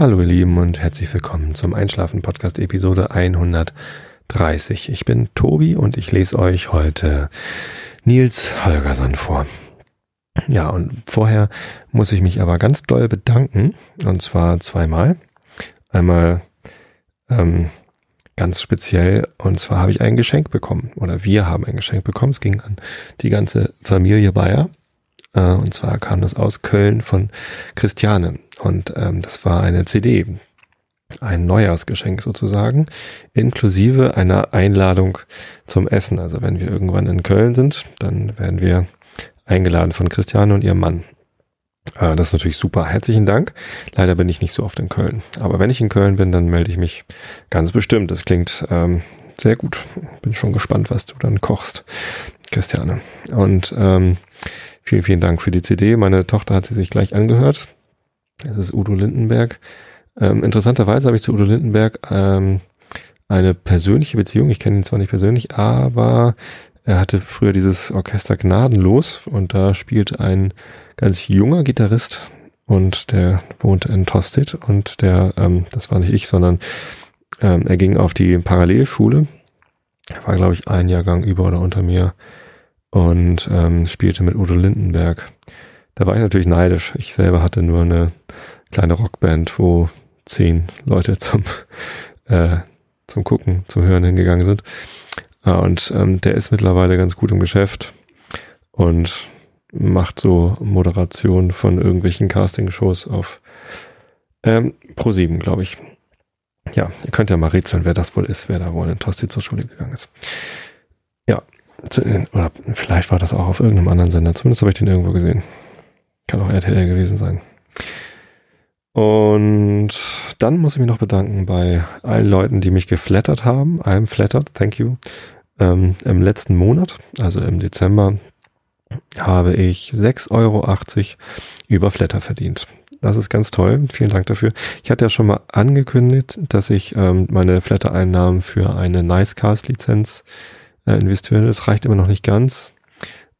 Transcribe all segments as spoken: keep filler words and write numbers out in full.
Hallo ihr Lieben und herzlich willkommen zum Einschlafen-Podcast Episode hundertdreißig. Ich bin Tobi und ich lese euch heute Nils Holgersson vor. Ja, und vorher muss ich mich aber ganz doll bedanken, und zwar zweimal. Einmal ähm, ganz speziell, und zwar habe ich ein Geschenk bekommen, oder wir haben ein Geschenk bekommen. Es ging an die ganze Familie Bayer. Und zwar kam das aus Köln von Christiane und ähm, das war eine C D, ein Neujahrsgeschenk sozusagen, inklusive einer Einladung zum Essen. Also wenn wir irgendwann in Köln sind, dann werden wir eingeladen von Christiane und ihrem Mann. Äh, das ist natürlich super, herzlichen Dank. Leider bin ich nicht so oft in Köln, aber wenn ich in Köln bin, dann melde ich mich ganz bestimmt. Das klingt ähm, sehr gut. Bin schon gespannt, was du dann kochst, Christiane. Und ähm, vielen, vielen Dank für die C D. Meine Tochter hat sie sich gleich angehört. Es ist Udo Lindenberg. Ähm, interessanterweise habe ich zu Udo Lindenberg ähm, eine persönliche Beziehung. Ich kenne ihn zwar nicht persönlich, aber er hatte früher dieses Orchester Gnadenlos und da spielt ein ganz junger Gitarrist und der wohnte in Tostedt und der, ähm, das war nicht ich, sondern ähm, er ging auf die Parallelschule. Er war, glaube ich, ein Jahrgang über oder unter mir und ähm, spielte mit Udo Lindenberg. Da war ich natürlich neidisch. Ich selber hatte nur eine kleine Rockband, wo zehn Leute zum äh, zum Gucken, zum Hören hingegangen sind. Und ähm, der ist mittlerweile ganz gut im Geschäft und macht so Moderationen von irgendwelchen Castingshows auf ähm, ProSieben, glaube ich. Ja, ihr könnt ja mal rätseln, wer das wohl ist, wer da wohl in Tosti zur Schule gegangen ist. Ja, zu, oder vielleicht war das auch auf irgendeinem anderen Sender. Zumindest habe ich den irgendwo gesehen. Kann auch R T L gewesen sein. Und dann muss ich mich noch bedanken bei allen Leuten, die mich geflattert haben. I'm flattered, thank you. Ähm, im letzten Monat, also im Dezember, habe ich sechs Euro achtzig über Flatter verdient. Das ist ganz toll. Vielen Dank dafür. Ich hatte ja schon mal angekündigt, dass ich ähm, meine Flatter-Einnahmen für eine Nicecast-Lizenz äh, investiere. Das reicht immer noch nicht ganz.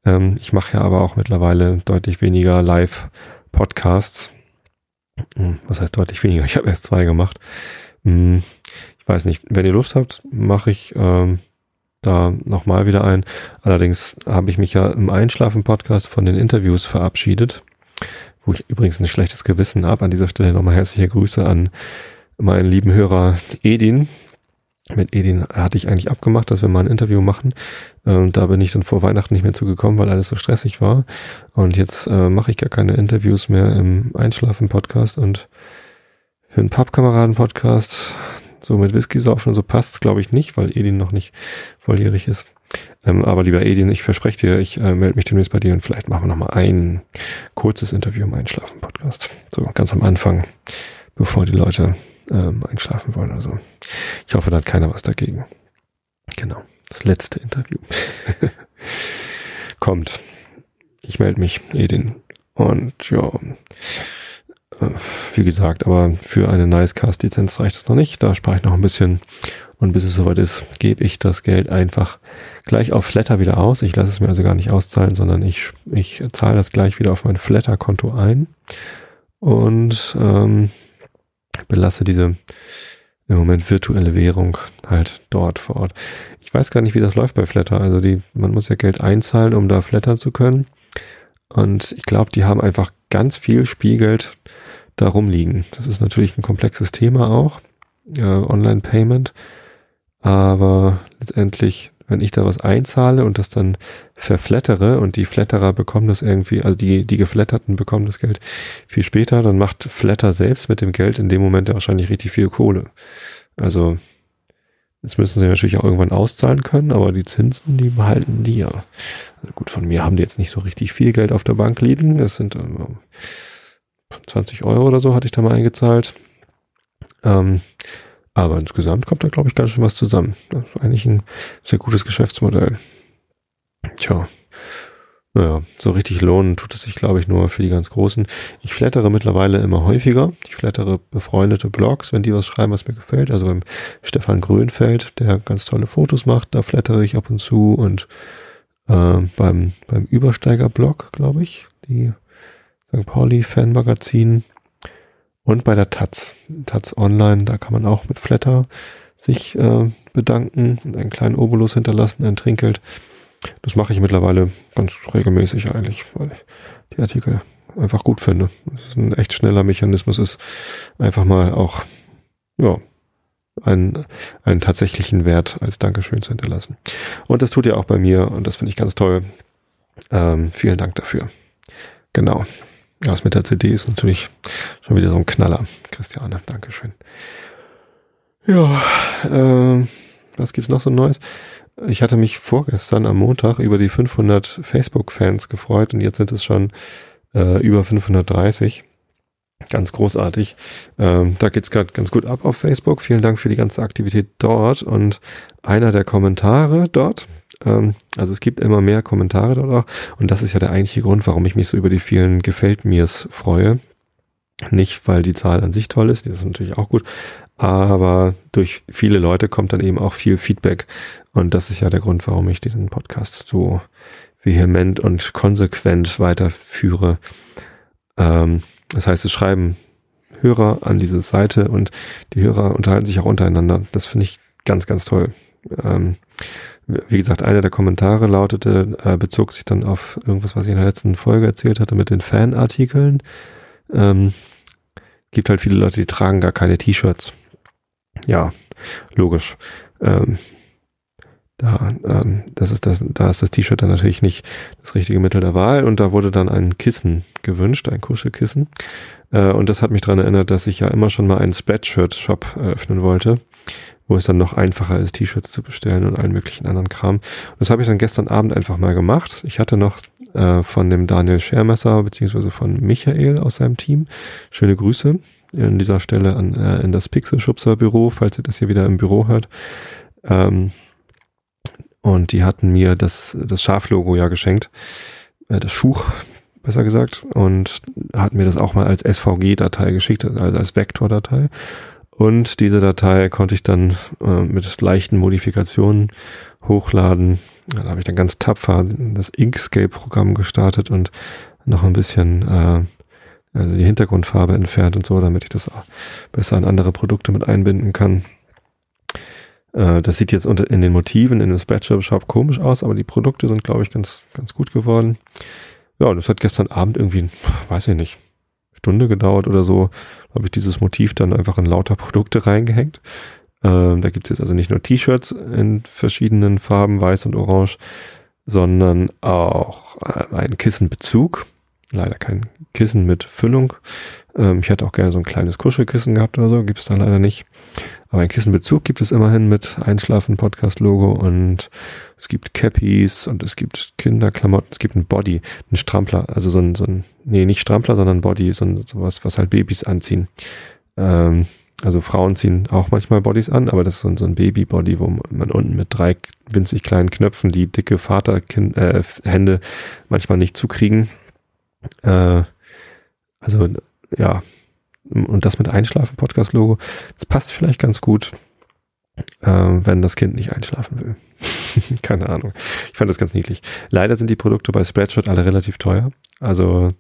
Ähm, ich mache ja aber auch mittlerweile deutlich weniger Live-Podcasts. Was heißt deutlich weniger? Ich habe erst zwei gemacht. Hm, ich weiß nicht. Wenn ihr Lust habt, mache ich ähm, da nochmal wieder ein. Allerdings habe ich mich ja im Einschlafen-Podcast von den Interviews verabschiedet. Wo ich übrigens ein schlechtes Gewissen habe. An dieser Stelle nochmal herzliche Grüße an meinen lieben Hörer Edin. Mit Edin hatte ich eigentlich abgemacht, dass wir mal ein Interview machen. Ähm, da bin ich dann vor Weihnachten nicht mehr zugekommen, weil alles so stressig war. Und jetzt äh, mache ich gar keine Interviews mehr im Einschlafen-Podcast und für einen Pappkameraden-Podcast so mit Whisky saufen und so passt's, glaube ich, nicht, weil Edin noch nicht volljährig ist. Ähm, aber lieber Edin, ich verspreche dir, ich äh, melde mich demnächst bei dir und vielleicht machen wir nochmal ein kurzes Interview im Einschlafen-Podcast. So, ganz am Anfang, bevor die Leute ähm, einschlafen wollen oder so. Ich hoffe, da hat keiner was dagegen. Genau, das letzte Interview. Kommt. Ich melde mich, Edin. Und ja, äh, wie gesagt, aber für eine Nicecast-Lizenz reicht es noch nicht. Da spare ich noch ein bisschen. Und bis es soweit ist, gebe ich das Geld einfach gleich auf Flatter wieder aus. Ich lasse es mir also gar nicht auszahlen, sondern ich, ich zahle das gleich wieder auf mein Flatter-Konto ein und ähm, belasse diese im Moment virtuelle Währung halt dort vor Ort. Ich weiß gar nicht, wie das läuft bei Flatter. Also die, man muss ja Geld einzahlen, um da flattern zu können. Und ich glaube, die haben einfach ganz viel Spielgeld da rumliegen. Das ist natürlich ein komplexes Thema auch, äh, Online-Payment. Aber letztendlich, wenn ich da was einzahle und das dann verflattere und die Flatterer bekommen das irgendwie, also die die Geflatterten bekommen das Geld viel später, dann macht Flatter selbst mit dem Geld in dem Moment ja wahrscheinlich richtig viel Kohle. Also jetzt müssen sie natürlich auch irgendwann auszahlen können, aber die Zinsen, die behalten die ja. Also gut, von mir haben die jetzt nicht so richtig viel Geld auf der Bank liegen. Das sind zwanzig Euro oder so hatte ich da mal eingezahlt. Ähm, Aber insgesamt kommt da, glaube ich, ganz schön was zusammen. Das ist eigentlich ein sehr gutes Geschäftsmodell. Tja, naja, so richtig lohnen tut es sich, glaube ich, nur für die ganz Großen. Ich flattere mittlerweile immer häufiger. Ich flattere befreundete Blogs, wenn die was schreiben, was mir gefällt. Also beim Stefan Grünfeld, der ganz tolle Fotos macht, da flattere ich ab und zu. Und äh, beim, beim Übersteiger-Blog, glaube ich, die Sankt Pauli-Fanmagazin. Und bei der Taz, Taz Online, da kann man auch mit Flatter sich äh, bedanken und einen kleinen Obolus hinterlassen, ein Trinkgeld. Das mache ich mittlerweile ganz regelmäßig eigentlich, weil ich die Artikel einfach gut finde. Das ist ein echt schneller Mechanismus, ist einfach mal auch ja einen, einen tatsächlichen Wert als Dankeschön zu hinterlassen. Und das tut ihr auch bei mir und das finde ich ganz toll. Ähm, vielen Dank dafür. Genau. Das mit der C D ist natürlich schon wieder so ein Knaller. Christiane, Dankeschön. Ja, äh, was gibt's noch so Neues? Ich hatte mich vorgestern am Montag über die fünfhundert Facebook-Fans gefreut und jetzt sind es schon äh, über fünfhundertdreißig. Ganz großartig. Ähm, da geht's gerade ganz gut ab auf Facebook. Vielen Dank für die ganze Aktivität dort und einer der Kommentare dort. Also es gibt immer mehr Kommentare dort auch und das ist ja der eigentliche Grund, warum ich mich so über die vielen Gefällt mir's freue. Nicht, weil die Zahl an sich toll ist, die ist natürlich auch gut, aber durch viele Leute kommt dann eben auch viel Feedback und das ist ja der Grund, warum ich diesen Podcast so vehement und konsequent weiterführe. Das heißt, es schreiben Hörer an diese Seite und die Hörer unterhalten sich auch untereinander. Das finde ich ganz, ganz toll. Wie gesagt, einer der Kommentare lautete, äh, bezog sich dann auf irgendwas, was ich in der letzten Folge erzählt hatte mit den Fanartikeln. Ähm, gibt halt viele Leute, die tragen gar keine T-Shirts. Ja, logisch. Ähm, da, ähm, das ist das, da ist das T-Shirt dann natürlich nicht das richtige Mittel der Wahl und da wurde dann ein Kissen gewünscht, ein Kuschelkissen. Äh, und das hat mich daran erinnert, dass ich ja immer schon mal einen Spreadshirt-Shop eröffnen wollte, wo es dann noch einfacher ist, T-Shirts zu bestellen und allen möglichen anderen Kram. Das habe ich dann gestern Abend einfach mal gemacht. Ich hatte noch äh, von dem Daniel Schermesser beziehungsweise von Michael aus seinem Team schöne Grüße an dieser Stelle an äh, in das Pixel-Schubser Büro, falls ihr das hier wieder im Büro hört. Ähm, und die hatten mir das das Schaf-Logo ja geschenkt, äh, das Schuch besser gesagt, und hatten mir das auch mal als S V G-Datei geschickt, also als Vektordatei. Und diese Datei konnte ich dann äh, mit leichten Modifikationen hochladen. Da habe ich dann ganz tapfer das Inkscape-Programm gestartet und noch ein bisschen äh, also die Hintergrundfarbe entfernt und so, damit ich das auch besser in andere Produkte mit einbinden kann. Äh, das sieht jetzt unter, in den Motiven in dem Spreadshirt-Shop komisch aus, aber die Produkte sind, glaube ich, ganz ganz gut geworden. Ja, das hat gestern Abend irgendwie, weiß ich nicht, Stunde gedauert oder so, habe ich dieses Motiv dann einfach in lauter Produkte reingehängt. Ähm, da gibt es jetzt also nicht nur T-Shirts in verschiedenen Farben, weiß und orange, sondern auch einen Kissenbezug. Leider kein Kissen mit Füllung. Ähm, ich hätte auch gerne so ein kleines Kuschelkissen gehabt oder so, gibt es da leider nicht. Aber einen Kissenbezug gibt es immerhin mit Einschlafen-Podcast-Logo und es gibt Cappies und es gibt Kinderklamotten, es gibt ein Body, einen Strampler, also so ein, so ein nee, nicht Strampler, sondern Body, so ein, sowas, was halt Babys anziehen. Ähm, also Frauen ziehen auch manchmal Bodies an, aber das ist so ein, so ein Baby-Body, wo man unten mit drei winzig kleinen Knöpfen die dicke Vaterhände äh, manchmal nicht zukriegen. Äh, also, ja, und das mit Einschlafen-Podcast-Logo, das passt vielleicht ganz gut, äh, wenn das Kind nicht einschlafen will. Keine Ahnung. Ich fand das ganz niedlich. Leider sind die Produkte bei Spreadshirt alle relativ teuer. Also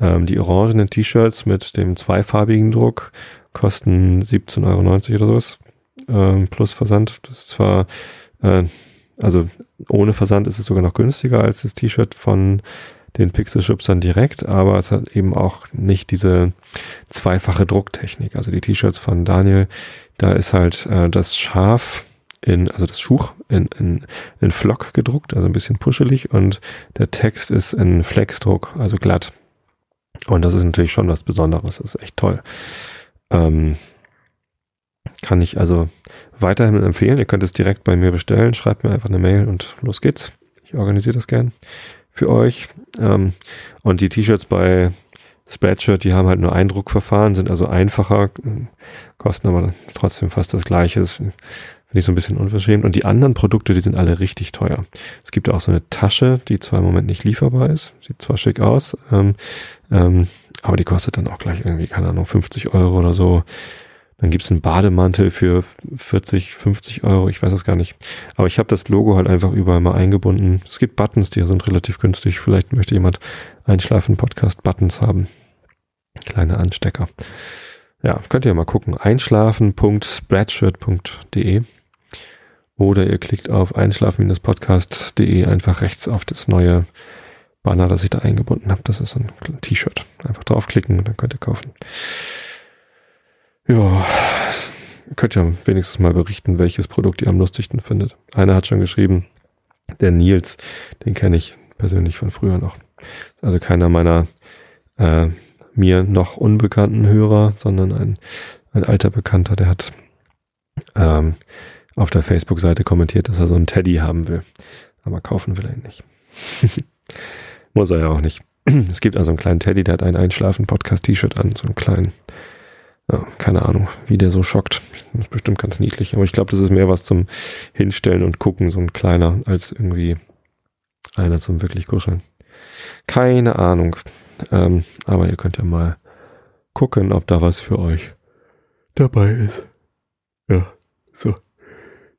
ähm, die orangenen T-Shirts mit dem zweifarbigen Druck kosten siebzehn Euro neunzig oder sowas, ähm, plus Versand. Das ist zwar, äh, also ohne Versand ist es sogar noch günstiger als das T-Shirt von den Pixel-Schubsern direkt, aber es hat eben auch nicht diese zweifache Drucktechnik. Also die T-Shirts von Daniel, da ist halt äh, das Schaf in, also das Schuch in, in, in Flock gedruckt, also ein bisschen puschelig und der Text ist in Flexdruck, also glatt. Und das ist natürlich schon was Besonderes, das ist echt toll. Ähm, kann ich also weiterhin empfehlen, ihr könnt es direkt bei mir bestellen, schreibt mir einfach eine Mail und los geht's. Ich organisiere das gern für euch. Ähm, und die T-Shirts bei Spreadshirt, die haben halt nur Eindruckverfahren, sind also einfacher, kosten aber trotzdem fast das Gleiche. Das finde ich so ein bisschen unverschämt. Und die anderen Produkte, die sind alle richtig teuer. Es gibt auch so eine Tasche, die zwar im Moment nicht lieferbar ist, sieht zwar schick aus, ähm, ähm, aber die kostet dann auch gleich irgendwie, keine Ahnung, fünfzig Euro oder so. Dann gibt's einen Bademantel für vierzig, fünfzig Euro, ich weiß es gar nicht. Aber ich habe das Logo halt einfach überall mal eingebunden. Es gibt Buttons, die sind relativ günstig. Vielleicht möchte jemand Einschlafen-Podcast-Buttons haben. Kleine Anstecker. Ja, könnt ihr mal gucken. einschlafen Punkt spreadshirt Punkt de oder ihr klickt auf einschlafen Bindestrich podcast Punkt de einfach rechts auf das neue Banner, das ich da eingebunden habe. Das ist ein T-Shirt. Einfach draufklicken und dann könnt ihr kaufen. Ja, könnt ihr wenigstens mal berichten, welches Produkt ihr am lustigsten findet. Einer hat schon geschrieben, der Nils, den kenne ich persönlich von früher noch. Also keiner meiner äh, mir noch unbekannten Hörer, sondern ein, ein alter Bekannter, der hat ähm, auf der Facebook-Seite kommentiert, dass er so einen Teddy haben will. Aber kaufen will er ihn nicht. Muss er ja auch nicht. Es gibt also einen kleinen Teddy, der hat ein Einschlafen-Podcast-T-Shirt an, so einen kleinen, ja, keine Ahnung, wie der so schockt. Das ist bestimmt ganz niedlich, aber ich glaube, das ist mehr was zum Hinstellen und Gucken, so ein kleiner, als irgendwie einer zum wirklich kuscheln. Keine Ahnung. Ähm, aber ihr könnt ja mal gucken, ob da was für euch dabei ist. Ja, so.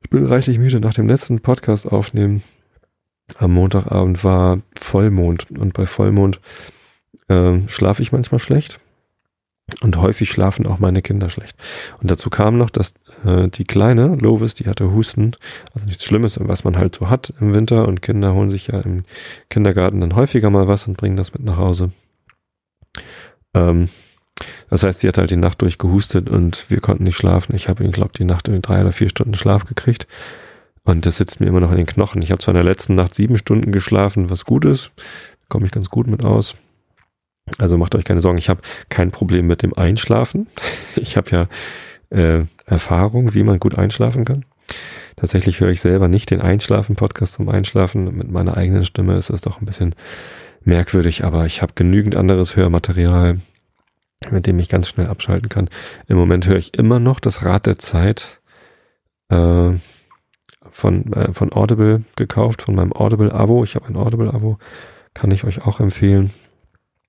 Ich bin reichlich müde nach dem letzten Podcast aufnehmen. Am Montagabend war Vollmond und bei Vollmond ähm, schlafe ich manchmal schlecht und häufig schlafen auch meine Kinder schlecht. Und dazu kam noch, dass äh, die Kleine, Lovis, die hatte Husten, also nichts Schlimmes, was man halt so hat im Winter und Kinder holen sich ja im Kindergarten dann häufiger mal was und bringen das mit nach Hause. Ähm, das heißt, sie hat halt die Nacht durch gehustet und wir konnten nicht schlafen. Ich habe, glaube ich, die Nacht in drei oder vier Stunden Schlaf gekriegt. Und das sitzt mir immer noch in den Knochen. Ich habe zwar in der letzten Nacht sieben Stunden geschlafen, was gut ist. Da komme ich ganz gut mit aus. Also macht euch keine Sorgen. Ich habe kein Problem mit dem Einschlafen. Ich habe ja äh, Erfahrung, wie man gut einschlafen kann. Tatsächlich höre ich selber nicht den Einschlafen-Podcast zum Einschlafen. Mit meiner eigenen Stimme ist das doch ein bisschen merkwürdig. Aber ich habe genügend anderes Hörmaterial, mit dem ich ganz schnell abschalten kann. Im Moment höre ich immer noch das Rad der Zeit. Äh... Von, äh, von Audible gekauft, von meinem Audible-Abo. Ich habe ein Audible-Abo, kann ich euch auch empfehlen.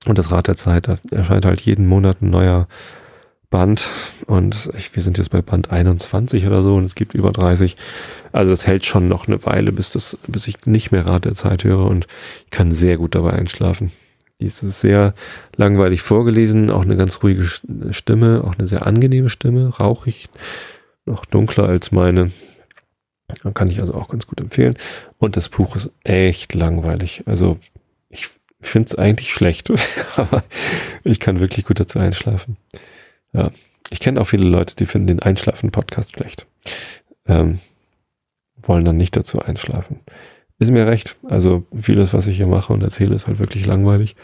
Und das Rad der Zeit, da erscheint halt jeden Monat ein neuer Band. Und ich, wir sind jetzt bei Band einundzwanzig oder so und es gibt über dreißig. Also das hält schon noch eine Weile, bis, das, bis ich nicht mehr Rad der Zeit höre und ich kann sehr gut dabei einschlafen. Dies ist sehr langweilig vorgelesen, auch eine ganz ruhige Stimme, auch eine sehr angenehme Stimme, rauchig, noch dunkler als meine. Kann ich also auch ganz gut empfehlen. Und das Buch ist echt langweilig. Also ich finde es eigentlich schlecht, aber ich kann wirklich gut dazu einschlafen. Ja. Ich kenne auch viele Leute, die finden den Einschlafen-Podcast schlecht. Ähm, wollen dann nicht dazu einschlafen. Ist mir recht. Also vieles, was ich hier mache und erzähle, ist halt wirklich langweilig.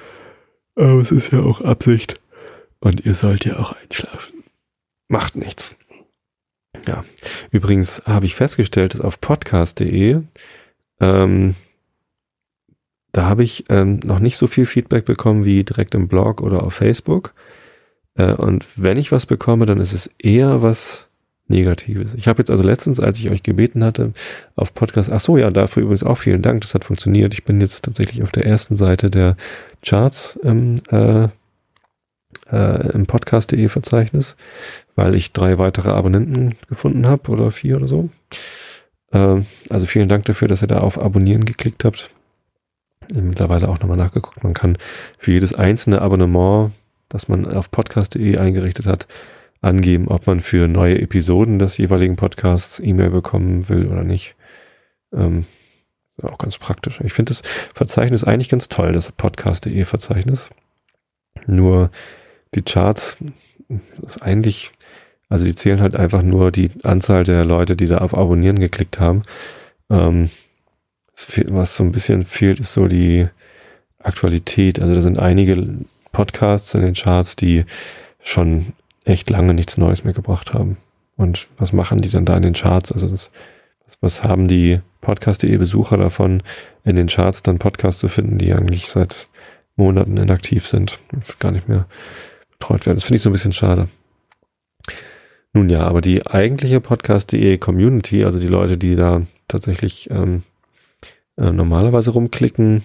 Aber es ist ja auch Absicht. Und ihr sollt ja auch einschlafen. Macht nichts. Ja, übrigens habe ich festgestellt, dass auf podcast punkt de ähm, da habe ich ähm, noch nicht so viel Feedback bekommen wie direkt im Blog oder auf Facebook. Äh, und wenn ich was bekomme, dann ist es eher was Negatives. Ich habe jetzt also letztens, als ich euch gebeten hatte, auf Podcast, ach so, ja, dafür übrigens auch vielen Dank, das hat funktioniert. Ich bin jetzt tatsächlich auf der ersten Seite der Charts im äh, Äh, im podcast punkt de Verzeichnis, weil ich drei weitere Abonnenten gefunden habe oder vier oder so. Äh, also vielen Dank dafür, dass ihr da auf Abonnieren geklickt habt. Ich habe mittlerweile auch nochmal nachgeguckt. Man kann für jedes einzelne Abonnement, das man auf podcast punkt de eingerichtet hat, angeben, ob man für neue Episoden des jeweiligen Podcasts E-Mail bekommen will oder nicht. Ähm, auch ganz praktisch. Ich finde das Verzeichnis eigentlich ganz toll, das podcast punkt de Verzeichnis. Nur die Charts ist eigentlich, also die zählen halt einfach nur die Anzahl der Leute, die da auf Abonnieren geklickt haben. Ähm, was so ein bisschen fehlt, ist so die Aktualität. Also da sind einige Podcasts in den Charts, die schon echt lange nichts Neues mehr gebracht haben. Und was machen die dann da in den Charts? Also das, was haben die podcast punkt de Besucher davon, in den Charts dann Podcasts zu finden, die eigentlich seit Monaten inaktiv sind und gar nicht mehr betreut werden. Das finde ich so ein bisschen schade. Nun ja, aber die eigentliche podcast punkt de Community, also die Leute, die da tatsächlich ähm, äh, normalerweise rumklicken,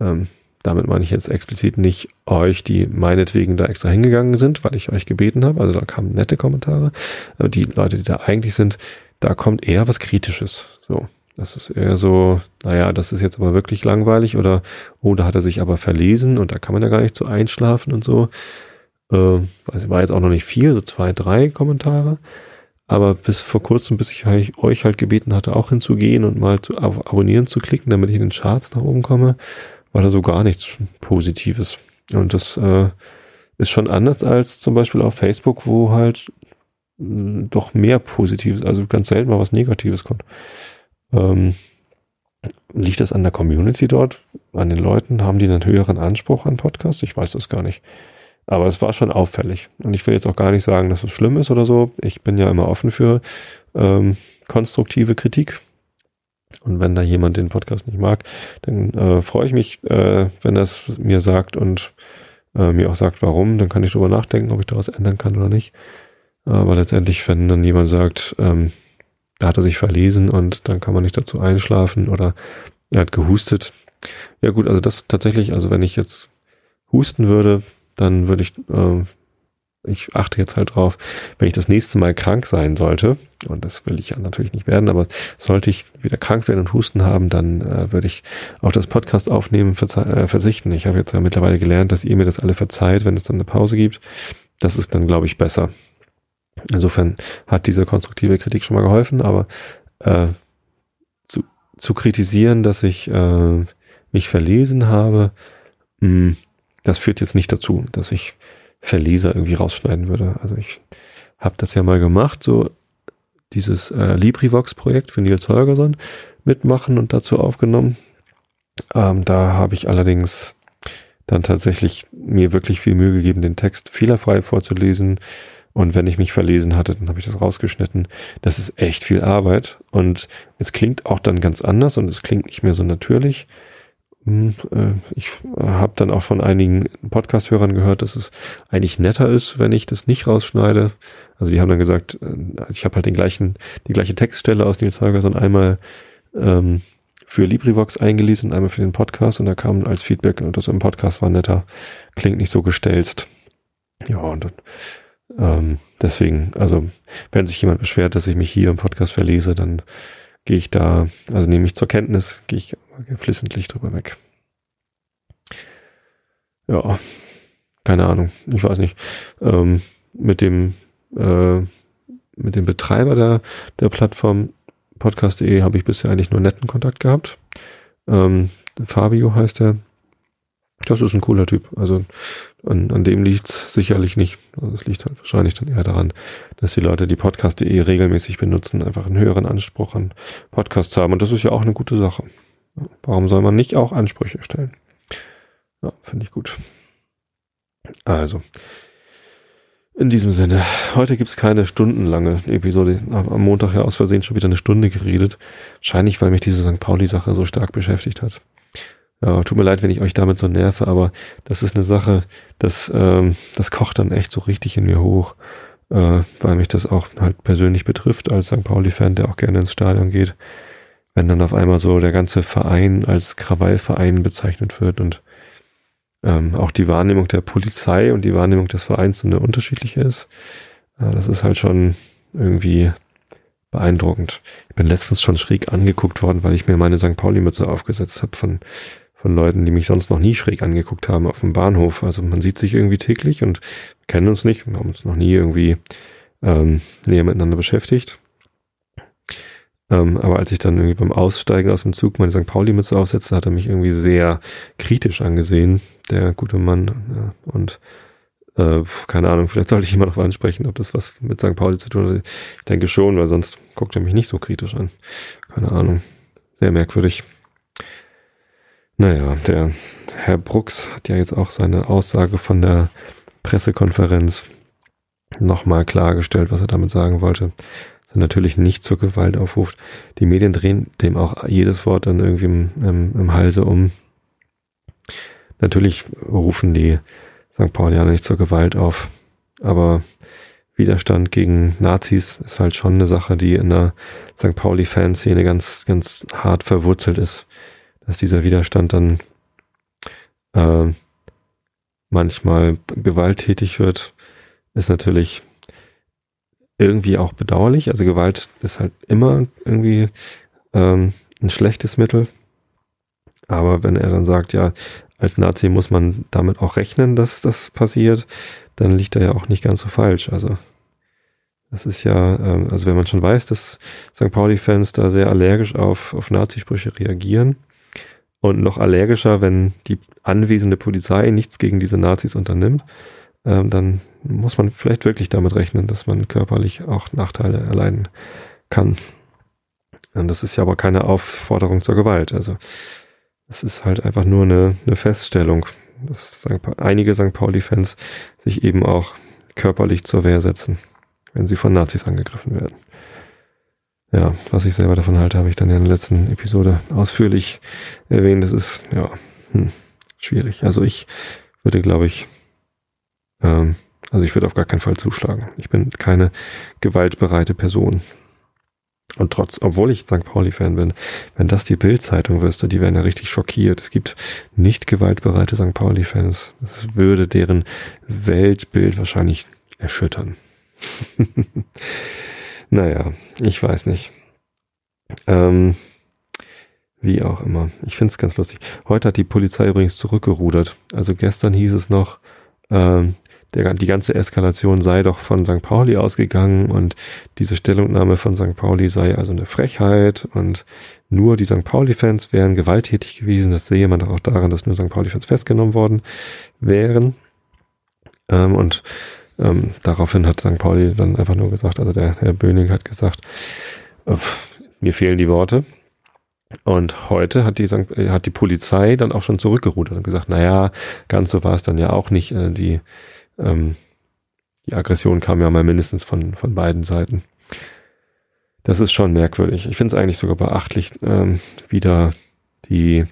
ähm, damit meine ich jetzt explizit nicht euch, die meinetwegen da extra hingegangen sind, weil ich euch gebeten habe, also da kamen nette Kommentare, aber die Leute, die da eigentlich sind, da kommt eher was Kritisches, so. Das ist eher so, naja, das ist jetzt aber wirklich langweilig oder, oh, da hat er sich aber verlesen und da kann man ja gar nicht so einschlafen und so. Äh, weiß, war jetzt auch noch nicht viel, so zwei, drei Kommentare. Aber bis vor kurzem, bis ich halt, euch halt gebeten hatte, auch hinzugehen und mal zu, auf Abonnieren zu klicken, damit ich in den Charts nach oben komme, war da so gar nichts Positives. Und das äh, ist schon anders als zum Beispiel auf Facebook, wo halt mh, doch mehr Positives, also ganz selten mal was Negatives kommt. Ähm, liegt das an der Community dort, an den Leuten? Haben die einen höheren Anspruch an Podcasts? Ich weiß das gar nicht. Aber es war schon auffällig. Und ich will jetzt auch gar nicht sagen, dass es schlimm ist oder so. Ich bin ja immer offen für ähm, konstruktive Kritik. Und wenn da jemand den Podcast nicht mag, dann äh, freue ich mich, äh, wenn das mir sagt und äh, mir auch sagt, warum. Dann kann ich drüber nachdenken, ob ich daraus ändern kann oder nicht. Aber letztendlich, wenn dann jemand sagt, ähm, da hat er sich verlesen und dann kann man nicht dazu einschlafen oder er hat gehustet. Ja gut, also das tatsächlich, also wenn ich jetzt husten würde, dann würde ich, äh, ich achte jetzt halt drauf, wenn ich das nächste Mal krank sein sollte, und das will ich ja natürlich nicht werden, aber sollte ich wieder krank werden und Husten haben, dann äh, würde ich auf das Podcast aufnehmen verze- äh, verzichten. Ich habe jetzt ja mittlerweile gelernt, dass ihr mir das alle verzeiht, wenn es dann eine Pause gibt. Das ist dann, glaube ich, besser. Insofern hat diese konstruktive Kritik schon mal geholfen, aber äh, zu, zu kritisieren, dass ich äh, mich verlesen habe, mh, das führt jetzt nicht dazu, dass ich Verleser irgendwie rausschneiden würde. Also ich habe das ja mal gemacht, so dieses äh, LibriVox-Projekt für Nils Holgersson mitmachen und dazu aufgenommen. Ähm, da habe ich allerdings dann tatsächlich mir wirklich viel Mühe gegeben, den Text fehlerfrei vorzulesen. Und wenn ich mich verlesen hatte, dann habe ich das rausgeschnitten. Das ist echt viel Arbeit. Und es klingt auch dann ganz anders und es klingt nicht mehr so natürlich. Ich habe dann auch von einigen Podcast-Hörern gehört, dass es eigentlich netter ist, wenn ich das nicht rausschneide. Also die haben dann gesagt, ich habe halt den gleichen, die gleiche Textstelle aus Nils Holgersson einmal ähm, für LibriVox eingelesen, einmal für den Podcast und da kam als Feedback, das im Podcast war netter, klingt nicht so gestelzt. Ja, und ähm, deswegen, also wenn sich jemand beschwert, dass ich mich hier im Podcast verlese, dann gehe ich da, also nehme ich zur Kenntnis, gehe ich flissentlich drüber weg. Ja, keine Ahnung, ich weiß nicht. Ähm, mit dem äh, mit dem Betreiber der, der Plattform podcast punkt de habe ich bisher eigentlich nur netten Kontakt gehabt. Ähm, Fabio heißt er. Das ist ein cooler Typ. Also an, an dem liegt's sicherlich nicht. Also es liegt halt wahrscheinlich dann eher daran, dass die Leute, die podcast punkt de regelmäßig benutzen, einfach einen höheren Anspruch an Podcasts haben. Und das ist ja auch eine gute Sache. Warum soll man nicht auch Ansprüche stellen? Ja, finde ich gut. Also, in diesem Sinne, heute gibt's keine stundenlange Episode. Ich habe am Montag ja aus Versehen schon wieder eine Stunde geredet. Wahrscheinlich, weil mich diese Sankt Pauli-Sache so stark beschäftigt hat. Ja, tut mir leid, wenn ich euch damit so nerve, aber das ist eine Sache, das, ähm, das kocht dann echt so richtig in mir hoch, äh, weil mich das auch halt persönlich betrifft als Sankt Pauli-Fan, der auch gerne ins Stadion geht. Wenn dann auf einmal so der ganze Verein als Krawallverein bezeichnet wird und ähm, auch die Wahrnehmung der Polizei und die Wahrnehmung des Vereins so eine unterschiedliche ist, äh, das ist halt schon irgendwie beeindruckend. Ich bin letztens schon schräg angeguckt worden, weil ich mir meine Sankt Pauli-Mütze aufgesetzt habe von von Leuten, die mich sonst noch nie schräg angeguckt haben auf dem Bahnhof. Also man sieht sich irgendwie täglich und kennen uns nicht, wir haben uns noch nie irgendwie ähm, näher miteinander beschäftigt. Ähm, aber als ich dann irgendwie beim Aussteigen aus dem Zug meine Sankt Pauli-Mütze aufsetzte, hat er mich irgendwie sehr kritisch angesehen, der gute Mann. Ja, und äh, keine Ahnung, vielleicht sollte ich ihn mal noch ansprechen, ob das was mit Sankt Pauli zu tun hat. Ich denke schon, weil sonst guckt er mich nicht so kritisch an. Keine Ahnung, sehr merkwürdig. Naja, der Herr Brux hat ja jetzt auch seine Aussage von der Pressekonferenz nochmal klargestellt, was er damit sagen wollte. Dass er natürlich nicht zur Gewalt aufruft. Die Medien drehen dem auch jedes Wort dann irgendwie im, im, im Halse um. Natürlich rufen die Sankt Paulianer nicht zur Gewalt auf, aber Widerstand gegen Nazis ist halt schon eine Sache, die in der Sankt Pauli-Fanszene ganz, ganz hart verwurzelt ist. Dass dieser Widerstand dann äh, manchmal gewalttätig wird, ist natürlich irgendwie auch bedauerlich. Also Gewalt ist halt immer irgendwie ähm, ein schlechtes Mittel. Aber wenn er dann sagt, ja, als Nazi muss man damit auch rechnen, dass das passiert, dann liegt er ja auch nicht ganz so falsch. Also das ist ja, ähm, also wenn man schon weiß, dass Sankt Pauli-Fans da sehr allergisch auf, auf Nazisprüche reagieren und noch allergischer, wenn die anwesende Polizei nichts gegen diese Nazis unternimmt, ähm, dann muss man vielleicht wirklich damit rechnen, dass man körperlich auch Nachteile erleiden kann. Und das ist ja aber keine Aufforderung zur Gewalt. Also es ist halt einfach nur eine, eine Feststellung, dass Sankt Pa- einige Sankt Pauli-Fans sich eben auch körperlich zur Wehr setzen, wenn sie von Nazis angegriffen werden. Ja, was ich selber davon halte, habe ich dann ja in der letzten Episode ausführlich erwähnt. Das ist, ja, hm, schwierig. Also ich würde, glaube ich, ähm, also ich würde auf gar keinen Fall zuschlagen. Ich bin keine gewaltbereite Person. Und trotz, obwohl ich Sankt Pauli-Fan bin, wenn das die Bild-Zeitung wüsste, die wären ja richtig schockiert. Es gibt nicht gewaltbereite Sankt Pauli-Fans. Das würde deren Weltbild wahrscheinlich erschüttern. Naja, ich weiß nicht. Ähm, wie auch immer. Ich finde es ganz lustig. Heute hat die Polizei übrigens zurückgerudert. Also gestern hieß es noch, ähm, der, die ganze Eskalation sei doch von Sankt Pauli ausgegangen und diese Stellungnahme von Sankt Pauli sei also eine Frechheit und nur die Sankt Pauli-Fans wären gewalttätig gewesen. Das sehe man doch auch daran, dass nur Sankt Pauli-Fans festgenommen worden wären. Ähm, und Ähm, daraufhin hat Sankt Pauli dann einfach nur gesagt, also der Herr Böning hat gesagt, pff, mir fehlen die Worte. Und heute hat die, Sankt, äh, hat die Polizei dann auch schon zurückgerudert und gesagt, naja, ganz so war es dann ja auch nicht. Äh, die, ähm, die Aggression kam ja mal mindestens von, von beiden Seiten. Das ist schon merkwürdig. Ich finde es eigentlich sogar beachtlich, ähm, wie da die,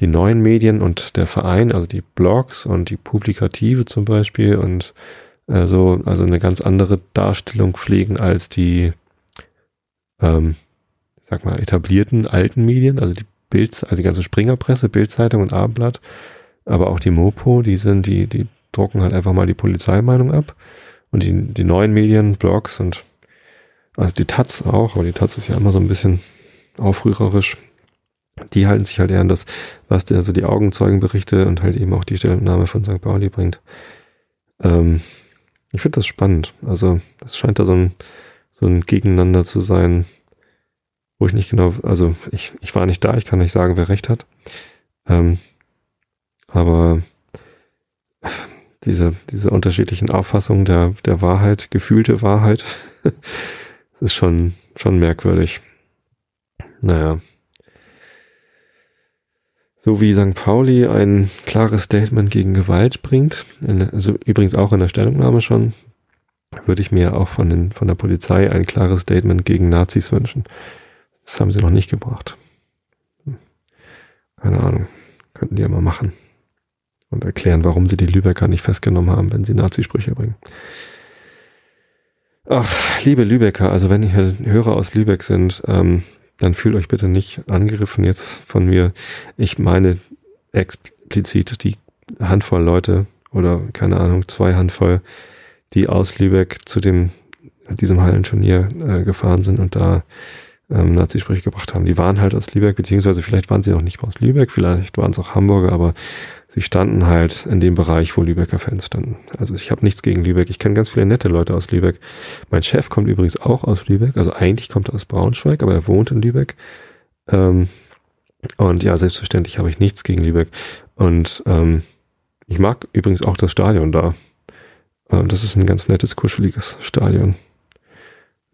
die neuen Medien und der Verein, also die Blogs und die Publikative zum Beispiel und Also, also eine ganz andere Darstellung pflegen als die, ähm, sag mal, etablierten alten Medien, also die Bild, also die ganze Springerpresse, Bildzeitung und Abendblatt, aber auch die Mopo, die sind, die, die drucken halt einfach mal die Polizeimeinung ab und die, die neuen Medien, Blogs und also die Taz auch, aber die Taz ist ja immer so ein bisschen aufrührerisch. Die halten sich halt eher an das, was der, also die Augenzeugenberichte und halt eben auch die Stellungnahme von Sankt Pauli bringt. Ähm, Ich finde das spannend. Also es scheint da so ein, so ein Gegeneinander zu sein, wo ich nicht genau, also ich, ich war nicht da, ich kann nicht sagen, wer recht hat. Ähm, aber diese, diese unterschiedlichen Auffassungen der, der Wahrheit, gefühlte Wahrheit, ist schon, schon merkwürdig. Naja. So wie Sankt Pauli ein klares Statement gegen Gewalt bringt, also übrigens auch in der Stellungnahme schon, würde ich mir auch von, den, von der Polizei ein klares Statement gegen Nazis wünschen. Das haben sie noch nicht gebracht. Keine Ahnung. Könnten die ja mal machen. Und erklären, warum sie die Lübecker nicht festgenommen haben, wenn sie Nazisprüche bringen. Ach, liebe Lübecker, also wenn ihr Hörer aus Lübeck sind, ähm, dann fühlt euch bitte nicht angegriffen jetzt von mir. Ich meine explizit die Handvoll Leute oder keine Ahnung, zwei Handvoll, die aus Lübeck zu dem diesem Hallenturnier äh, gefahren sind und da ähm, Nazisprüche gebracht haben. Die waren halt aus Lübeck, beziehungsweise vielleicht waren sie auch nicht aus Lübeck, vielleicht waren es auch Hamburger, aber sie standen halt in dem Bereich, wo Lübecker Fans standen. Also ich habe nichts gegen Lübeck. Ich kenne ganz viele nette Leute aus Lübeck. Mein Chef kommt übrigens auch aus Lübeck. Also eigentlich kommt er aus Braunschweig, aber er wohnt in Lübeck. Ähm, und ja, selbstverständlich habe ich nichts gegen Lübeck. Und ähm, ich mag übrigens auch das Stadion da. Ähm, das ist ein ganz nettes, kuscheliges Stadion.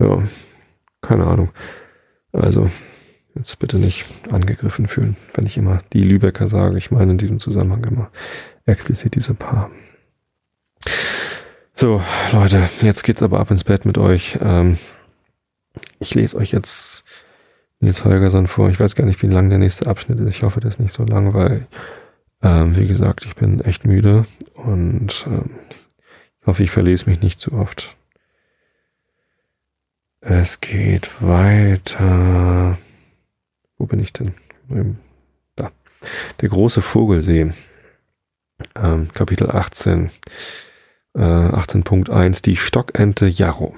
Ja, keine Ahnung. Also jetzt bitte nicht angegriffen fühlen, wenn ich immer die Lübecker sage. Ich meine in diesem Zusammenhang immer explizit diese Paar. So, Leute, jetzt geht's aber ab ins Bett mit euch. Ähm, ich lese euch jetzt Nils Holgersson vor. Ich weiß gar nicht, wie lang der nächste Abschnitt ist. Ich hoffe, der ist nicht so lang, weil, ähm, wie gesagt, ich bin echt müde und ähm, ich hoffe, ich verlese mich nicht zu oft. Es geht weiter. Wo bin ich denn? Da. Der große Vogelsee. Ähm, Kapitel achtzehn. Äh, achtzehn Punkt eins. Die Stockente Jarro.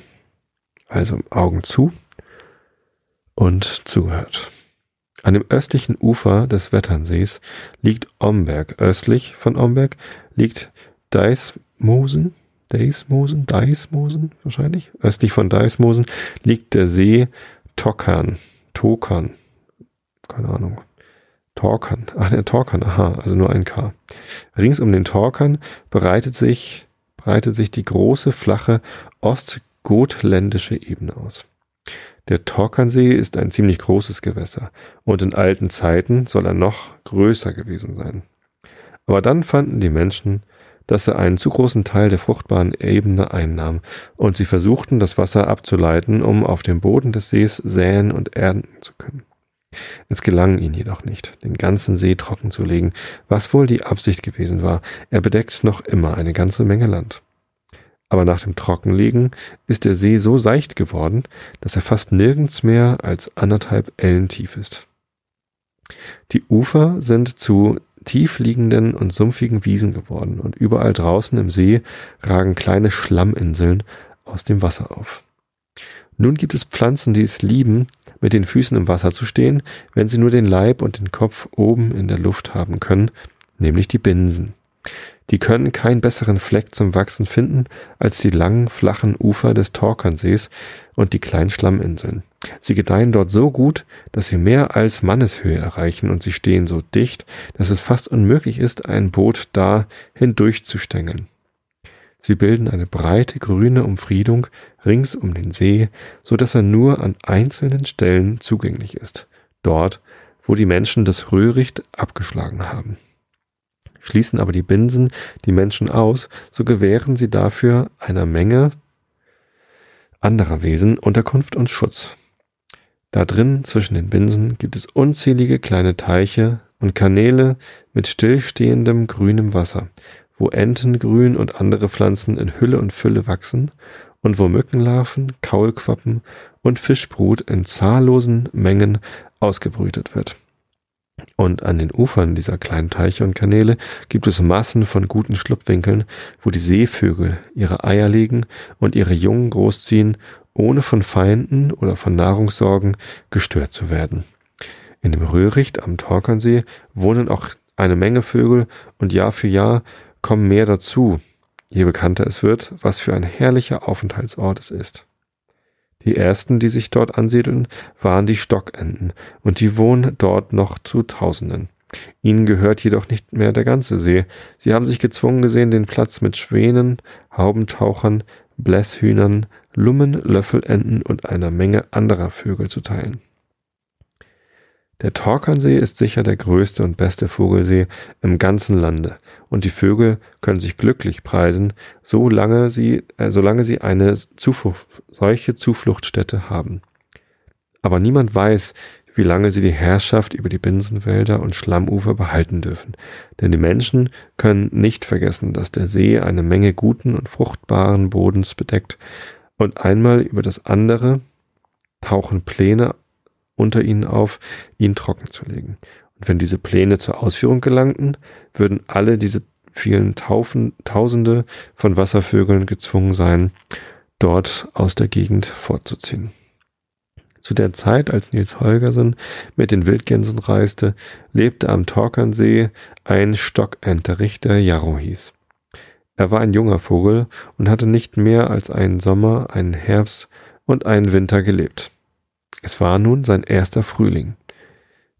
Also Augen zu und zugehört. An dem östlichen Ufer des Wetternsees liegt Omberg. Östlich von Omberg liegt Deismosen. Deismosen? Deismosen wahrscheinlich. Östlich von Deismosen liegt der See Tåkern. Tåkern. Keine Ahnung. Tåkern. Ach, der Tåkern. Aha, also nur ein K. Rings um den Tåkern breitet sich, breitet sich die große, flache ostgotländische Ebene aus. Der Tåkernsee ist ein ziemlich großes Gewässer und in alten Zeiten soll er noch größer gewesen sein. Aber dann fanden die Menschen, dass er einen zu großen Teil der fruchtbaren Ebene einnahm und sie versuchten, das Wasser abzuleiten, um auf dem Boden des Sees säen und ernten zu können. Es gelang ihnen jedoch nicht, den ganzen See trocken zu legen, was wohl die Absicht gewesen war. Er bedeckt noch immer eine ganze Menge Land. Aber nach dem Trockenlegen ist der See so seicht geworden, dass er fast nirgends mehr als anderthalb Ellen tief ist. Die Ufer sind zu tiefliegenden und sumpfigen Wiesen geworden und überall draußen im See ragen kleine Schlamminseln aus dem Wasser auf. Nun gibt es Pflanzen, die es lieben, mit den Füßen im Wasser zu stehen, wenn sie nur den Leib und den Kopf oben in der Luft haben können, nämlich die Binsen. Die können keinen besseren Fleck zum Wachsen finden als die langen, flachen Ufer des Tåkernsees und die kleinen Schlamminseln. Sie gedeihen dort so gut, dass sie mehr als Manneshöhe erreichen und sie stehen so dicht, dass es fast unmöglich ist, ein Boot da hindurch zu stängeln. Sie bilden eine breite, grüne Umfriedung rings um den See, so dass er nur an einzelnen Stellen zugänglich ist, dort, wo die Menschen das Röhricht abgeschlagen haben. Schließen aber die Binsen die Menschen aus, so gewähren sie dafür einer Menge anderer Wesen Unterkunft und Schutz. Da drin zwischen den Binsen gibt es unzählige kleine Teiche und Kanäle mit stillstehendem grünem Wasser, wo Entengrün und andere Pflanzen in Hülle und Fülle wachsen und wo Mückenlarven, Kaulquappen und Fischbrut in zahllosen Mengen ausgebrütet wird. Und an den Ufern dieser kleinen Teiche und Kanäle gibt es Massen von guten Schlupfwinkeln, wo die Seevögel ihre Eier legen und ihre Jungen großziehen, ohne von Feinden oder von Nahrungssorgen gestört zu werden. In dem Röhricht am Tåkernsee wohnen auch eine Menge Vögel und Jahr für Jahr kommen mehr dazu, je bekannter es wird, was für ein herrlicher Aufenthaltsort es ist. Die ersten, die sich dort ansiedelten, waren die Stockenten und die wohnen dort noch zu Tausenden. Ihnen gehört jedoch nicht mehr der ganze See. Sie haben sich gezwungen gesehen, den Platz mit Schwänen, Haubentauchern, Blässhühnern, Lummen, Löffelenten und einer Menge anderer Vögel zu teilen. Der Tåkernsee ist sicher der größte und beste Vogelsee im ganzen Lande und die Vögel können sich glücklich preisen, solange sie, äh, solange sie eine Zuflucht, solche Zufluchtsstätte haben. Aber niemand weiß, wie lange sie die Herrschaft über die Binsenwälder und Schlammufer behalten dürfen, denn die Menschen können nicht vergessen, dass der See eine Menge guten und fruchtbaren Bodens bedeckt und einmal über das andere tauchen Pläne unter ihnen auf, ihn trocken zu legen. Und wenn diese Pläne zur Ausführung gelangten, würden alle diese vielen Taufen, Tausende von Wasservögeln gezwungen sein, dort aus der Gegend fortzuziehen. Zu der Zeit, als Nils Holgersson mit den Wildgänsen reiste, lebte am Tåkernsee ein Stockenterich, der Jarro hieß. Er war ein junger Vogel und hatte nicht mehr als einen Sommer, einen Herbst und einen Winter gelebt. Es war nun sein erster Frühling.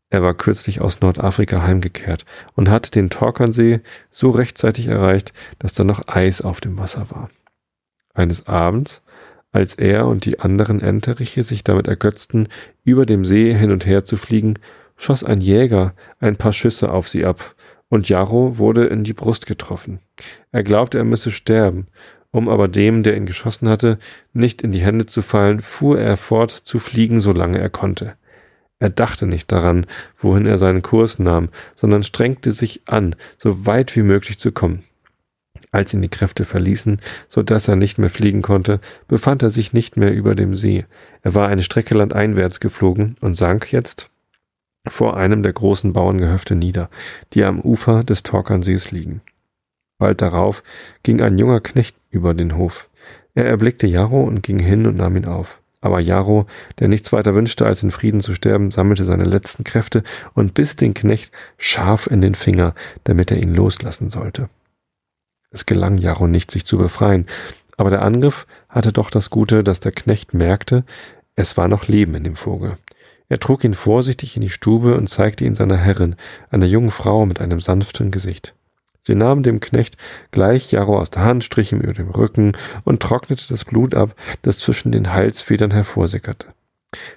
Er war kürzlich aus Nordafrika heimgekehrt und hatte den Tåkernsee so rechtzeitig erreicht, dass da noch Eis auf dem Wasser war. Eines Abends, als er und die anderen Enteriche sich damit ergötzten, über dem See hin und her zu fliegen, schoss ein Jäger ein paar Schüsse auf sie ab und Jarro wurde in die Brust getroffen. Er glaubte, er müsse sterben. Um aber dem, der ihn geschossen hatte, nicht in die Hände zu fallen, fuhr er fort zu fliegen, solange er konnte. Er dachte nicht daran, wohin er seinen Kurs nahm, sondern strengte sich an, so weit wie möglich zu kommen. Als ihn die Kräfte verließen, so dass er nicht mehr fliegen konnte, befand er sich nicht mehr über dem See. Er war eine Strecke landeinwärts geflogen und sank jetzt vor einem der großen Bauerngehöfte nieder, die am Ufer des Tåkernsees liegen. Bald darauf ging ein junger Knecht über den Hof. Er erblickte Jarro und ging hin und nahm ihn auf. Aber Jarro, der nichts weiter wünschte, als in Frieden zu sterben, sammelte seine letzten Kräfte und biss den Knecht scharf in den Finger, damit er ihn loslassen sollte. Es gelang Jarro nicht, sich zu befreien, aber der Angriff hatte doch das Gute, dass der Knecht merkte, es war noch Leben in dem Vogel. Er trug ihn vorsichtig in die Stube und zeigte ihn seiner Herrin, einer jungen Frau mit einem sanften Gesicht. Sie nahm dem Knecht gleich Jarro aus der Hand, strich ihm über den Rücken und trocknete das Blut ab, das zwischen den Halsfedern hervorsickerte.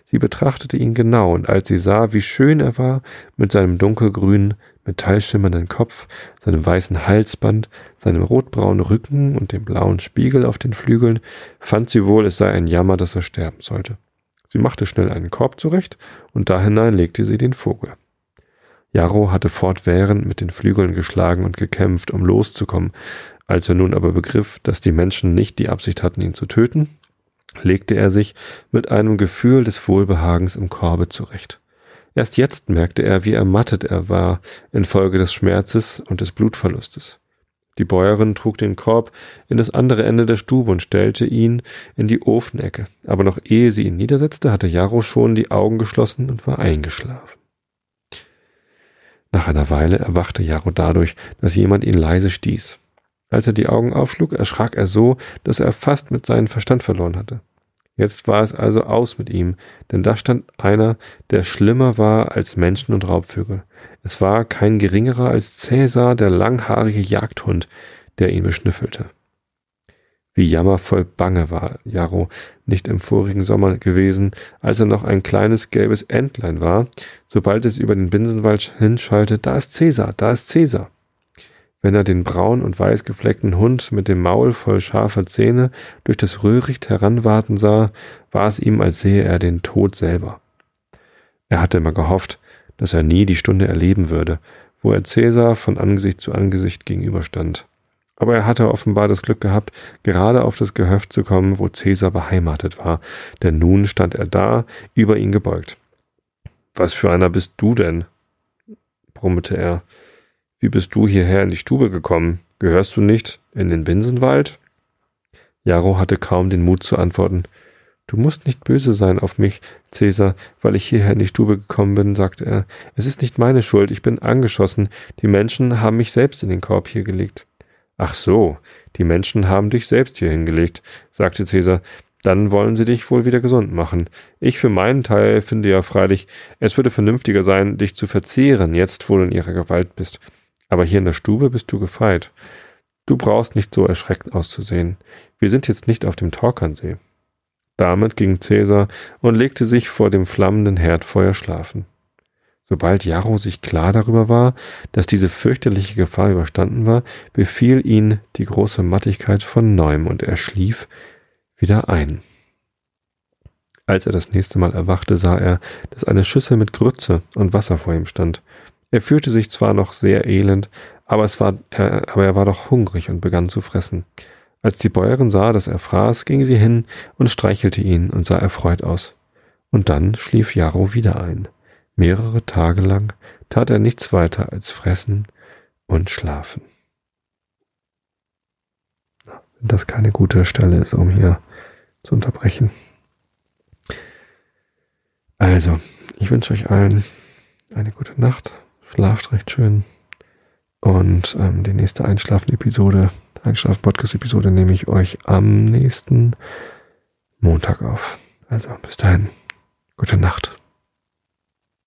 Sie betrachtete ihn genau, und als sie sah, wie schön er war, mit seinem dunkelgrünen, metallschimmernden Kopf, seinem weißen Halsband, seinem rotbraunen Rücken und dem blauen Spiegel auf den Flügeln, fand sie wohl, es sei ein Jammer, dass er sterben sollte. Sie machte schnell einen Korb zurecht, und da hinein legte sie den Vogel. Jarro hatte fortwährend mit den Flügeln geschlagen und gekämpft, um loszukommen. Als er nun aber begriff, dass die Menschen nicht die Absicht hatten, ihn zu töten, legte er sich mit einem Gefühl des Wohlbehagens im Korbe zurecht. Erst jetzt merkte er, wie ermattet er war infolge des Schmerzes und des Blutverlustes. Die Bäuerin trug den Korb in das andere Ende der Stube und stellte ihn in die Ofenecke. Aber noch ehe sie ihn niedersetzte, hatte Jarro schon die Augen geschlossen und war eingeschlafen. Nach einer Weile erwachte Jarro dadurch, dass jemand ihn leise stieß. Als er die Augen aufschlug, erschrak er so, dass er fast mit seinen Verstand verloren hatte. Jetzt war es also aus mit ihm, denn da stand einer, der schlimmer war als Menschen und Raubvögel. Es war kein geringerer als Cäsar, der langhaarige Jagdhund, der ihn beschnüffelte. Wie jammervoll bange war Jarro nicht im vorigen Sommer gewesen, als er noch ein kleines gelbes Entlein war, sobald es über den Binsenwald hinschallte, da ist Cäsar, da ist Cäsar. Wenn er den braun und weiß gefleckten Hund mit dem Maul voll scharfer Zähne durch das Röhricht heranwaten sah, war es ihm, als sähe er den Tod selber. Er hatte immer gehofft, dass er nie die Stunde erleben würde, wo er Cäsar von Angesicht zu Angesicht gegenüberstand. Aber er hatte offenbar das Glück gehabt, gerade auf das Gehöft zu kommen, wo Cäsar beheimatet war, denn nun stand er da, über ihn gebeugt. »Was für einer bist du denn?« brummelte er. »Wie bist du hierher in die Stube gekommen? Gehörst du nicht in den Binsenwald?« Jarro hatte kaum den Mut zu antworten. »Du musst nicht böse sein auf mich, Cäsar, weil ich hierher in die Stube gekommen bin,« sagte er. »Es ist nicht meine Schuld, ich bin angeschossen. Die Menschen haben mich selbst in den Korb hier gelegt.« »Ach so, die Menschen haben dich selbst hier hingelegt,« sagte Cäsar. »Dann wollen sie dich wohl wieder gesund machen. Ich für meinen Teil finde ja freilich, es würde vernünftiger sein, dich zu verzehren, jetzt wo du in ihrer Gewalt bist. Aber hier in der Stube bist du gefeit. Du brauchst nicht so erschreckt auszusehen. Wir sind jetzt nicht auf dem Tåkernsee.« Damit ging Cäsar und legte sich vor dem flammenden Herdfeuer schlafen. Sobald Jarro sich klar darüber war, dass diese fürchterliche Gefahr überstanden war, befiel ihn die große Mattigkeit von neuem und er schlief wieder ein. Als er das nächste Mal erwachte, sah er, dass eine Schüssel mit Grütze und Wasser vor ihm stand. Er fühlte sich zwar noch sehr elend, aber, es war, er, aber er war doch hungrig und begann zu fressen. Als die Bäuerin sah, dass er fraß, ging sie hin und streichelte ihn und sah erfreut aus. Und dann schlief Jarro wieder ein. Mehrere Tage lang tat er nichts weiter als fressen und schlafen. Wenn das keine gute Stelle ist, um hier zu unterbrechen. Also, ich wünsche euch allen eine gute Nacht. Schlaft recht schön. Und ähm, die nächste Einschlafen-Episode, Einschlafen-Podcast-Episode nehme ich euch am nächsten Montag auf. Also, bis dahin. Gute Nacht.